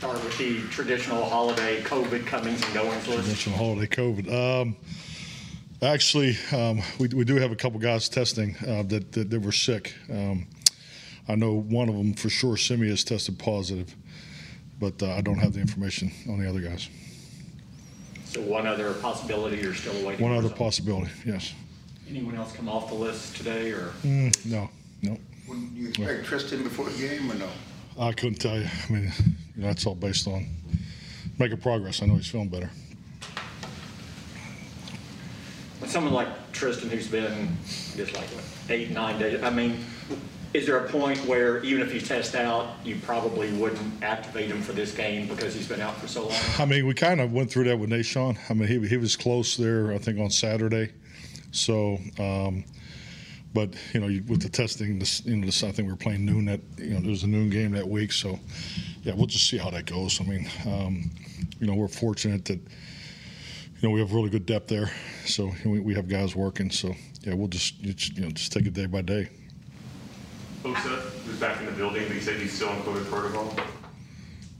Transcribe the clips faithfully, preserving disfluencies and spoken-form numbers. Start with the traditional holiday COVID comings and goings list. Traditional holiday COVID. Um, actually, um, we, we do have a couple guys testing uh, that, that, that were sick. Um, I know one of them for sure, Simi, has tested positive, but uh, I don't have the information on the other guys. So one other possibility you're still awaiting? One other something. possibility, yes. Anyone else come off the list today? or? Mm, no, no. Would you expect well, Tristan before the game or no? I couldn't tell you. I mean, you know, that's all based on making progress. I know he's feeling better. With someone like Tristan, who's been just like what, eight, nine days, I mean, is there a point where even if he tests out, you probably wouldn't activate him for this game because he's been out for so long? I mean, we kind of went through that with Nashawn. I mean, he he was close there, I think, on Saturday. So, um, but you know, you, with the testing, this, you know, this, I think we were playing noon. That you know, there was a noon game that week. So, yeah, we'll just see how that goes. I mean, um, you know, we're fortunate that you know we have really good depth there. So we, we have guys working. So yeah, we'll just you know just take it day by day. Osa was back in the building, but he said he's still on COVID protocol.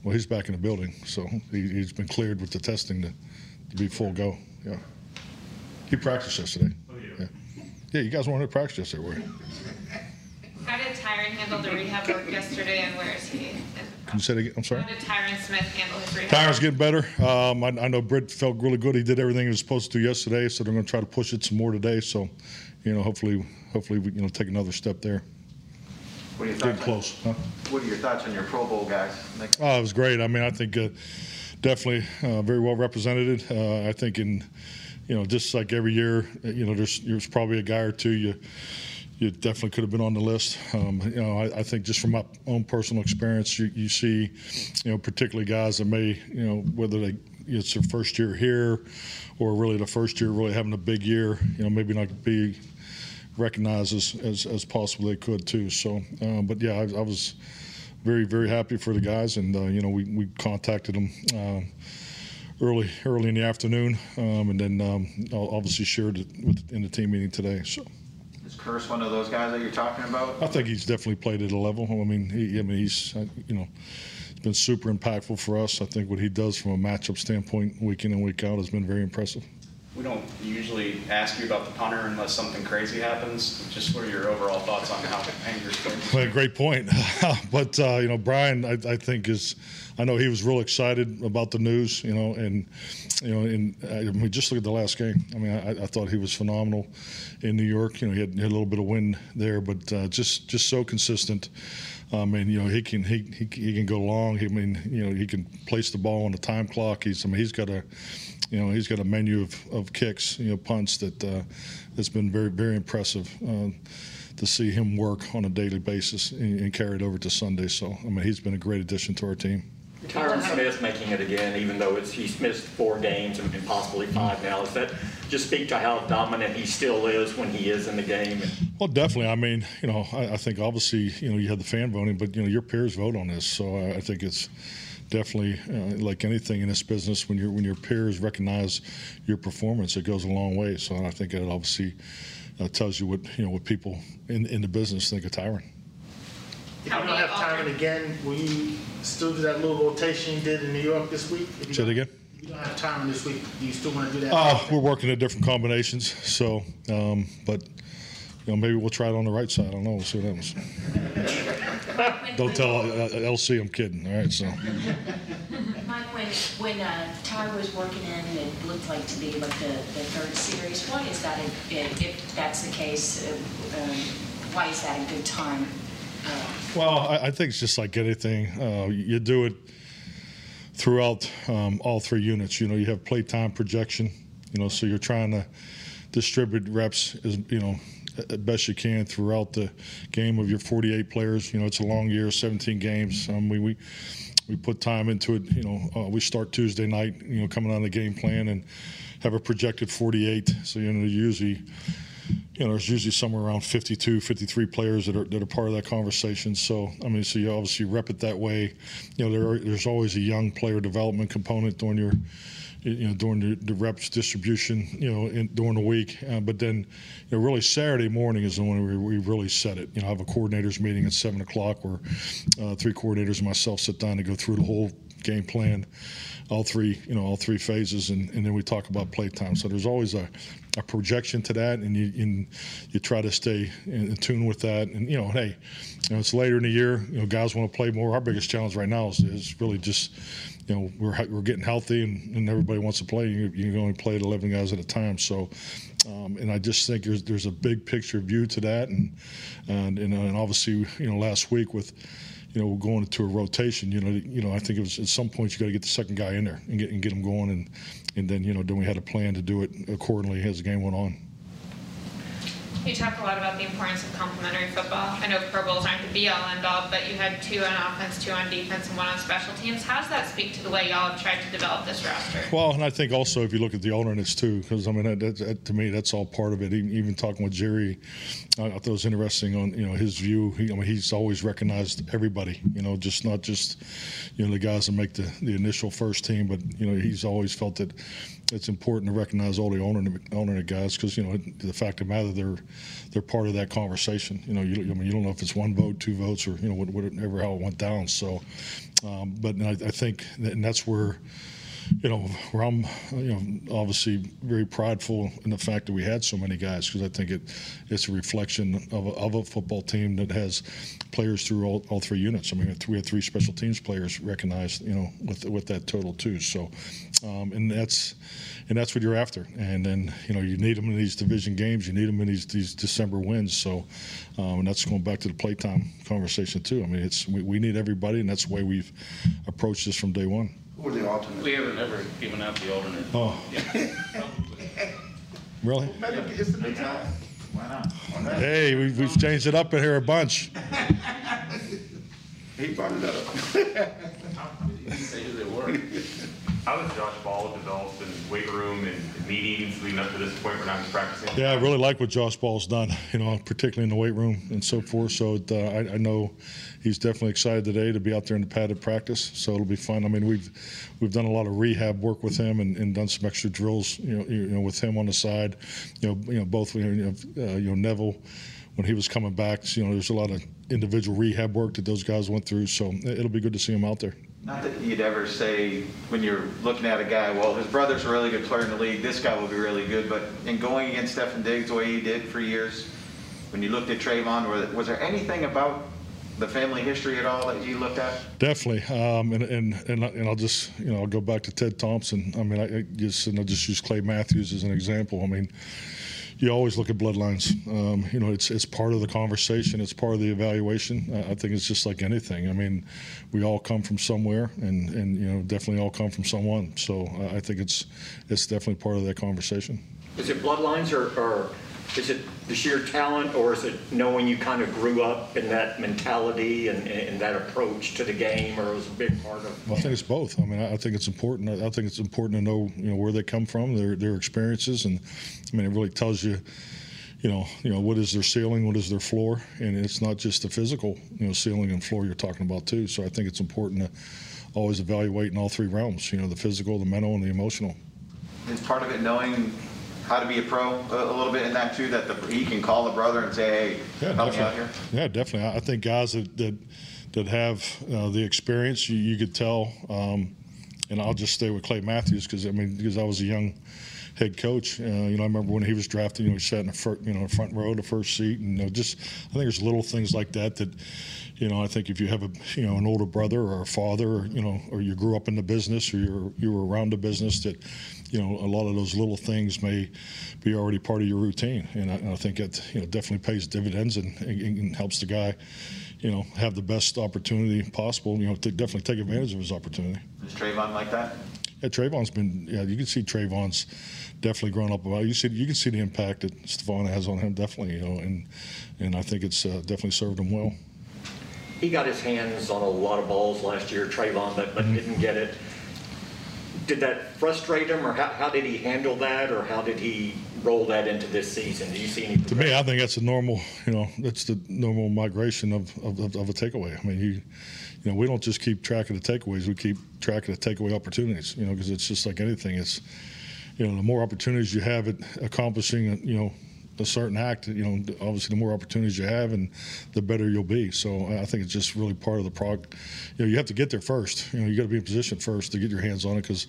Well, he's back in the building, so he, he's been cleared with the testing to, to be full go. Yeah, he practiced yesterday. Oh yeah. Yeah, yeah you guys weren't at practice yesterday, were you? How did Tyron handle the rehab work yesterday, and where is he? You said again? I'm sorry. How did Tyron Smith handle his rehab? Tyron's getting better. Um, I, I know Britt felt really good. He did everything he was supposed to do yesterday, so they're going to try to push it some more today. So, you know, hopefully, hopefully, we you know take another step there. What are, your close, huh? what are your thoughts on your Pro Bowl guys? Oh, it was great. I mean, I think uh, definitely uh, very well represented. Uh, I think in, you know, just like every year, you know, there's, there's probably a guy or two you you definitely could have been on the list. Um, you know, I, I think just from my own personal experience, you, you see, you know, particularly guys that may, you know, whether they it's their first year here or really the first year really having a big year, you know, maybe not be – recognized as, as, as possibly they could too. So, um, but yeah, I, I was very, very happy for the guys. And, uh, you know, we, we contacted them um, early, early in the afternoon um, and then um, obviously shared it with, in the team meeting today. So. Is Curse one of those guys that you're talking about? I think he's definitely played at a level. I mean, he, I mean he's, you know, it's been super impactful for us. I think what he does from a matchup standpoint week in and week out has been very impressive. We don't usually ask you about the punter unless something crazy happens. Just what are your overall thoughts on how Anger's playing? Well, great point. but, uh, you know, Brian, I, I think is – I know he was real excited about the news, you know, and, you know, and I mean, just look at the last game. I mean, I, I thought he was phenomenal in New York. You know, he had, had a little bit of wind there, but uh, just, just so consistent. I um, mean, you know, he can he, he he can go long. I mean, you know, he can place the ball on the time clock. He's I mean, he's got a, you know, he's got a menu of, of kicks, you know, punts that uh, that's been very very impressive uh, to see him work on a daily basis and, and carry it over to Sunday. So I mean, he's been a great addition to our team. Tyron Smith making it again, even though it's he's missed four games and possibly five now. Is that just speak to how dominant he still is when he is in the game? Well, definitely. I mean, you know, I, I think obviously, you know, you had the fan voting, but you know, your peers vote on this, so I, I think it's definitely uh, like anything in this business. When your when your peers recognize your performance, it goes a long way. So I think it obviously uh, tells you what you know what people in in the business think of Tyron. If you don't have Tyron again, will you still do that little rotation you did in New York this week? If you Say it again? If you don't have Tyron this week, do you still want to do that? Uh, we're working at different combinations, so, um, but you know, maybe we'll try it on the right side. I don't know. We'll see what happens. Don't tell uh, L C I'm kidding, all right? So. Mike, when, when uh, Tyron was working in and it looked like to be like the, the third series, why is that, if, if that's the case, uh, um, why is that a good time? Well, I, I think it's just like anything. Uh, you do it throughout um, all three units. You know, you have playtime projection. You know, so you're trying to distribute reps as you know as best you can throughout the game of your forty-eight players. You know, it's a long year, seventeen games. Um, we we we put time into it. You know, uh, we start Tuesday night. You know, coming on the game plan and have a projected forty-eight. So you know, usually. You know, there's usually somewhere around fifty-two, fifty-three players that are that are part of that conversation. So, I mean, so you obviously rep it that way. You know, there are, there's always a young player development component during your, you know, during the, the reps distribution, you know, in, during the week. Uh, but then, you know, really Saturday morning is the one where we really set it. You know, I have a coordinators meeting at seven o'clock where uh, three coordinators and myself sit down and go through the whole game plan, all three, you know, all three phases, and, and then we talk about playtime. So there's always a, a projection to that, and you and you try to stay in tune with that. And you know, hey, you know, it's later in the year. You know, guys want to play more. Our biggest challenge right now is, is really just, you know, we're we're getting healthy, and, and everybody wants to play. You you can only play at eleven guys at a time, so. Um, and I just think there's there's a big picture view to that, and and and, and obviously, you know, last week with, you know, going into a rotation, you know, you know, I think it was at some point you got to get the second guy in there and get and get him going, and and then you know, then we had a plan to do it accordingly as the game went on. You talk a lot about the importance of complementary football. I know Pro Bowls aren't the be-all, end-all, but you had two on offense, two on defense, and one on special teams. How does that speak to the way y'all have tried to develop this roster? Well, and I think also if you look at the alternates, too, because, I mean, that, that, that, to me, that's all part of it. Even, even talking with Jerry, I, I thought it was interesting on, you know, his view. He, I mean, he's always recognized everybody, you know, just not just, you know, the guys that make the, the initial first team, but, you know, he's always felt that it's important to recognize all the alternate, alternate guys because, you know, the fact of the matter, they're they're part of that conversation. You know, you, I mean, you don't know if it's one vote, two votes, or, you know, whatever, how it went down. So, um, but I, I think, that, and that's where, you know, where I'm, you know, obviously very prideful in the fact that we had so many guys because I think it it's a reflection of a, of a football team that has players through all, all three units. I mean, we had three special teams players recognized, you know, with with that total too. So, um, and that's and that's what you're after. And then, you know, you need them in these division games. You need them in these these December wins. So, um, and that's going back to the playtime conversation too. I mean, it's we, we need everybody, and that's the way we've approached this from day one. Who are the alternates? We haven't ever given out the alternate. Oh. Yeah. Really? Maybe it's the new time. Why not? Why not? Hey, we've, we've changed it up in here a bunch. He brought it up. How does Josh Ball develop in weight room and meetings leading up to this point where now he's practicing? Yeah, I really like what Josh Ball's done, you know, particularly in the weight room and so forth. So it, uh, I, I know he's definitely excited today to be out there in the padded practice. So it'll be fun. I mean, we've we've done a lot of rehab work with him and, and done some extra drills, you know, you know, with him on the side. You know, you know, both you know, uh, you know Neville. When he was coming back, you know, there's a lot of individual rehab work that those guys went through. So it'll be good to see him out there. Not that you'd ever say when you're looking at a guy, well, his brother's a really good player in the league. This guy will be really good. But in going against Stefon Diggs the way he did for years, when you looked at Trayvon, was there anything about the family history at all that you looked at? Definitely, um, and and and, I, and I'll just you know I'll go back to Ted Thompson. I mean, I, I just and I'll just use Clay Matthews as an example. I mean. You always look at bloodlines. Um, you know, it's it's part of the conversation. It's part of the evaluation. I think it's just like anything. I mean, we all come from somewhere, and, and you know, definitely all come from someone. So I think it's it's definitely part of that conversation. Is it bloodlines, or, or is it the sheer talent, or is it knowing you kind of grew up in that mentality and, and that approach to the game, or is it a big part of? Well, I think it's both. I mean, I think it's important. I think it's important to know, you know, where they come from, their their experiences, and. I mean, it really tells you, you know, you know, what is their ceiling, what is their floor, and it's not just the physical, you know, ceiling and floor you're talking about too. So I think it's important to always evaluate in all three realms, you know, the physical, the mental, and the emotional. It's part of it knowing how to be a pro a little bit in that too, that the, he can call the brother and say, hey, yeah, help me out here. Yeah, definitely. I think guys that that, that have uh, the experience, you, you could tell. Um, and I'll just stay with Clay Matthews because I mean, because I was a young. Head coach, uh, you know, I remember when he was drafted, you know, he sat in the front, you know, front row, the first seat, and you know, just I think there's little things like that that, you know, I think if you have a, you know, an older brother or a father, or, you know, or you grew up in the business, or you're you were around the business, that, you know, a lot of those little things may be already part of your routine, and I, and I think it, you know, definitely pays dividends and, and, and helps the guy, you know, have the best opportunity possible. You know, to definitely take advantage of his opportunity. Is Trayvon like that? Yeah, Trayvon's been. Yeah, you can see Trayvon's definitely grown up about. You see, you can see the impact that Stefon has on him. Definitely, you know, and and I think it's uh, definitely served him well. He got his hands on a lot of balls last year, Trayvon, but but mm-hmm. didn't get it. Did that frustrate him, or how, how did he handle that, or how did he roll that into this season? Do you see any? To me, I think that's a normal. You know, that's the normal migration of of, of, of a takeaway. I mean, you. You know, we don't just keep track of the takeaways. We keep track of the takeaway opportunities, you know, because it's just like anything. It's, you know, the more opportunities you have at accomplishing, you know, a certain act, you know, obviously the more opportunities you have and the better you'll be. So I think it's just really part of the prog. You know, you have to get there first. You know, you got to be in position first to get your hands on it, because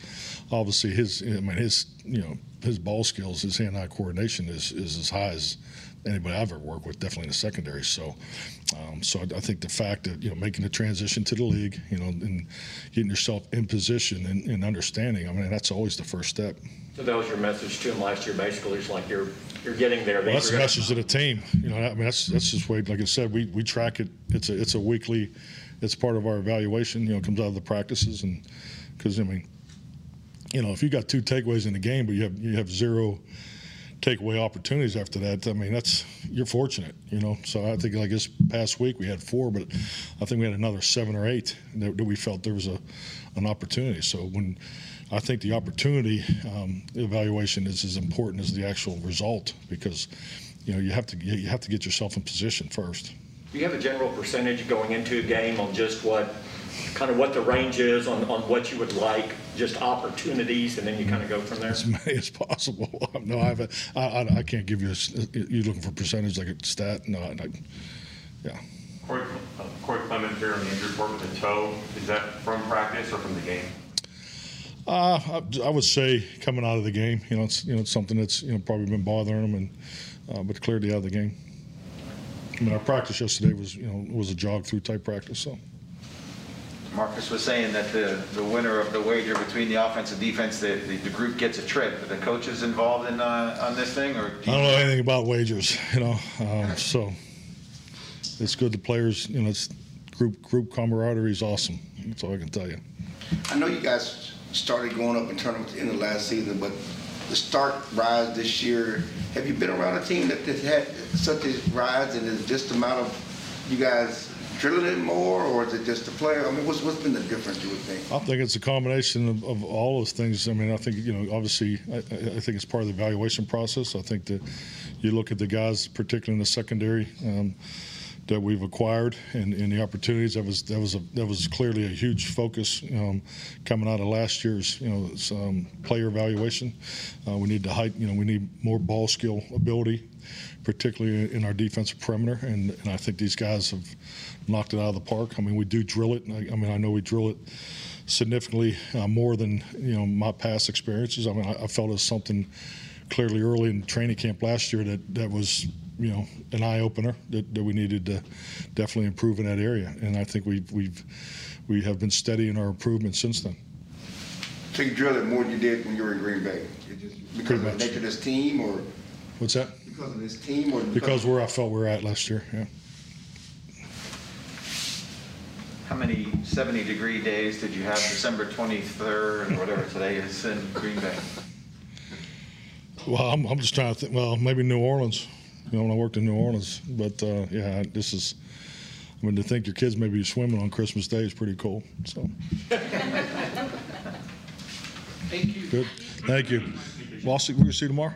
obviously his, I mean, his, you know, his ball skills, his hand-eye coordination is, is as high as anybody I've ever worked with, definitely in the secondary. So, um, so I, I think the fact that, you know, making the transition to the league, you know, and getting yourself in position and, and understanding, I mean, that's always the first step. So that was your message to him last year, basically. It's like you're you're getting there. Well, that's the message to the team. You know, I mean, that's that's just way. Like I said, we we track it. It's a it's a weekly. It's part of our evaluation. You know, it comes out of the practices, and because I mean, you know, if you got two takeaways in the game, but you have you have zero takeaway opportunities after that, I mean, that's, you're fortunate, you know. So I think like this past week we had four, but I think we had another seven or eight that, that we felt there was a an opportunity. So when I think the opportunity um, evaluation is as important as the actual result, because you know you have to you have to get yourself in position first. Do you have a general percentage going into a game on just what kind of what the range is on, on what you would like, just opportunities, and then you kind of go from there? As many as possible. No, I haven't. I, I, I can't give you a, you're looking for percentage like a stat? No, I, I, yeah. Corey, uh, Corey Clement here on the injury report with the toe. Is that from practice or from the game? Uh, I, I would say coming out of the game. You know, it's, you know, it's something that's, you know, probably been bothering him, and uh, but clearly out of the game. I mean, our practice yesterday was, you know, was a jog through type practice, so. Marcus was saying that the, the winner of the wager between the offense and defense, the, the, the group gets a trip. Are the coaches involved in uh, on this thing? Or do I don't know anything about wagers, you know. Um, so it's good. The players, you know, it's group group camaraderie is awesome. That's all I can tell you. I know you guys started going up in tournaments at the end of last season, but the stark rise this year. Have you been around a team that has had such a rise, and is just the amount of you guys drilling it more, or is it just the player? I mean, what's what's been the difference, you would think? I think it's a combination of, of all those things. I mean, I think, you know, obviously, I, I think it's part of the evaluation process. I think that you look at the guys, particularly in the secondary, um, that we've acquired, and, and the opportunities. That was that was a, that was clearly a huge focus um, coming out of last year's, you know, um, player evaluation. Uh, we need to height, you know, we need more ball skill ability, particularly in our defensive perimeter, and, and I think these guys have knocked it out of the park. I mean, we do drill it. I, I mean, I know we drill it significantly uh, more than, you know, my past experiences. I mean, I, I felt it was something clearly early in training camp last year that, that was, you know, an eye-opener that, that we needed to definitely improve in that area. And I think we've, we've, we have been steady in our improvement since then. So you drill it more than you did when you were in Green Bay? It just, because of the nature of this team, or? What's that? Because of this team, or because, because where I felt we were at last year, yeah. How many seventy-degree days did you have December twenty-third or whatever today is in Green Bay? Well, I'm, I'm just trying to think. Well, maybe New Orleans. You know, when I worked in New Orleans. But, uh, yeah, this is – I mean, to think your kids may be swimming on Christmas Day is pretty cool. So. Thank you. Good. Thank you. Well, see, we'll see you tomorrow?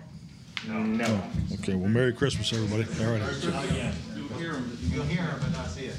No. No. Oh, okay. Well, Merry Christmas, everybody. All right. You'll hear them. You'll hear them, but not see it.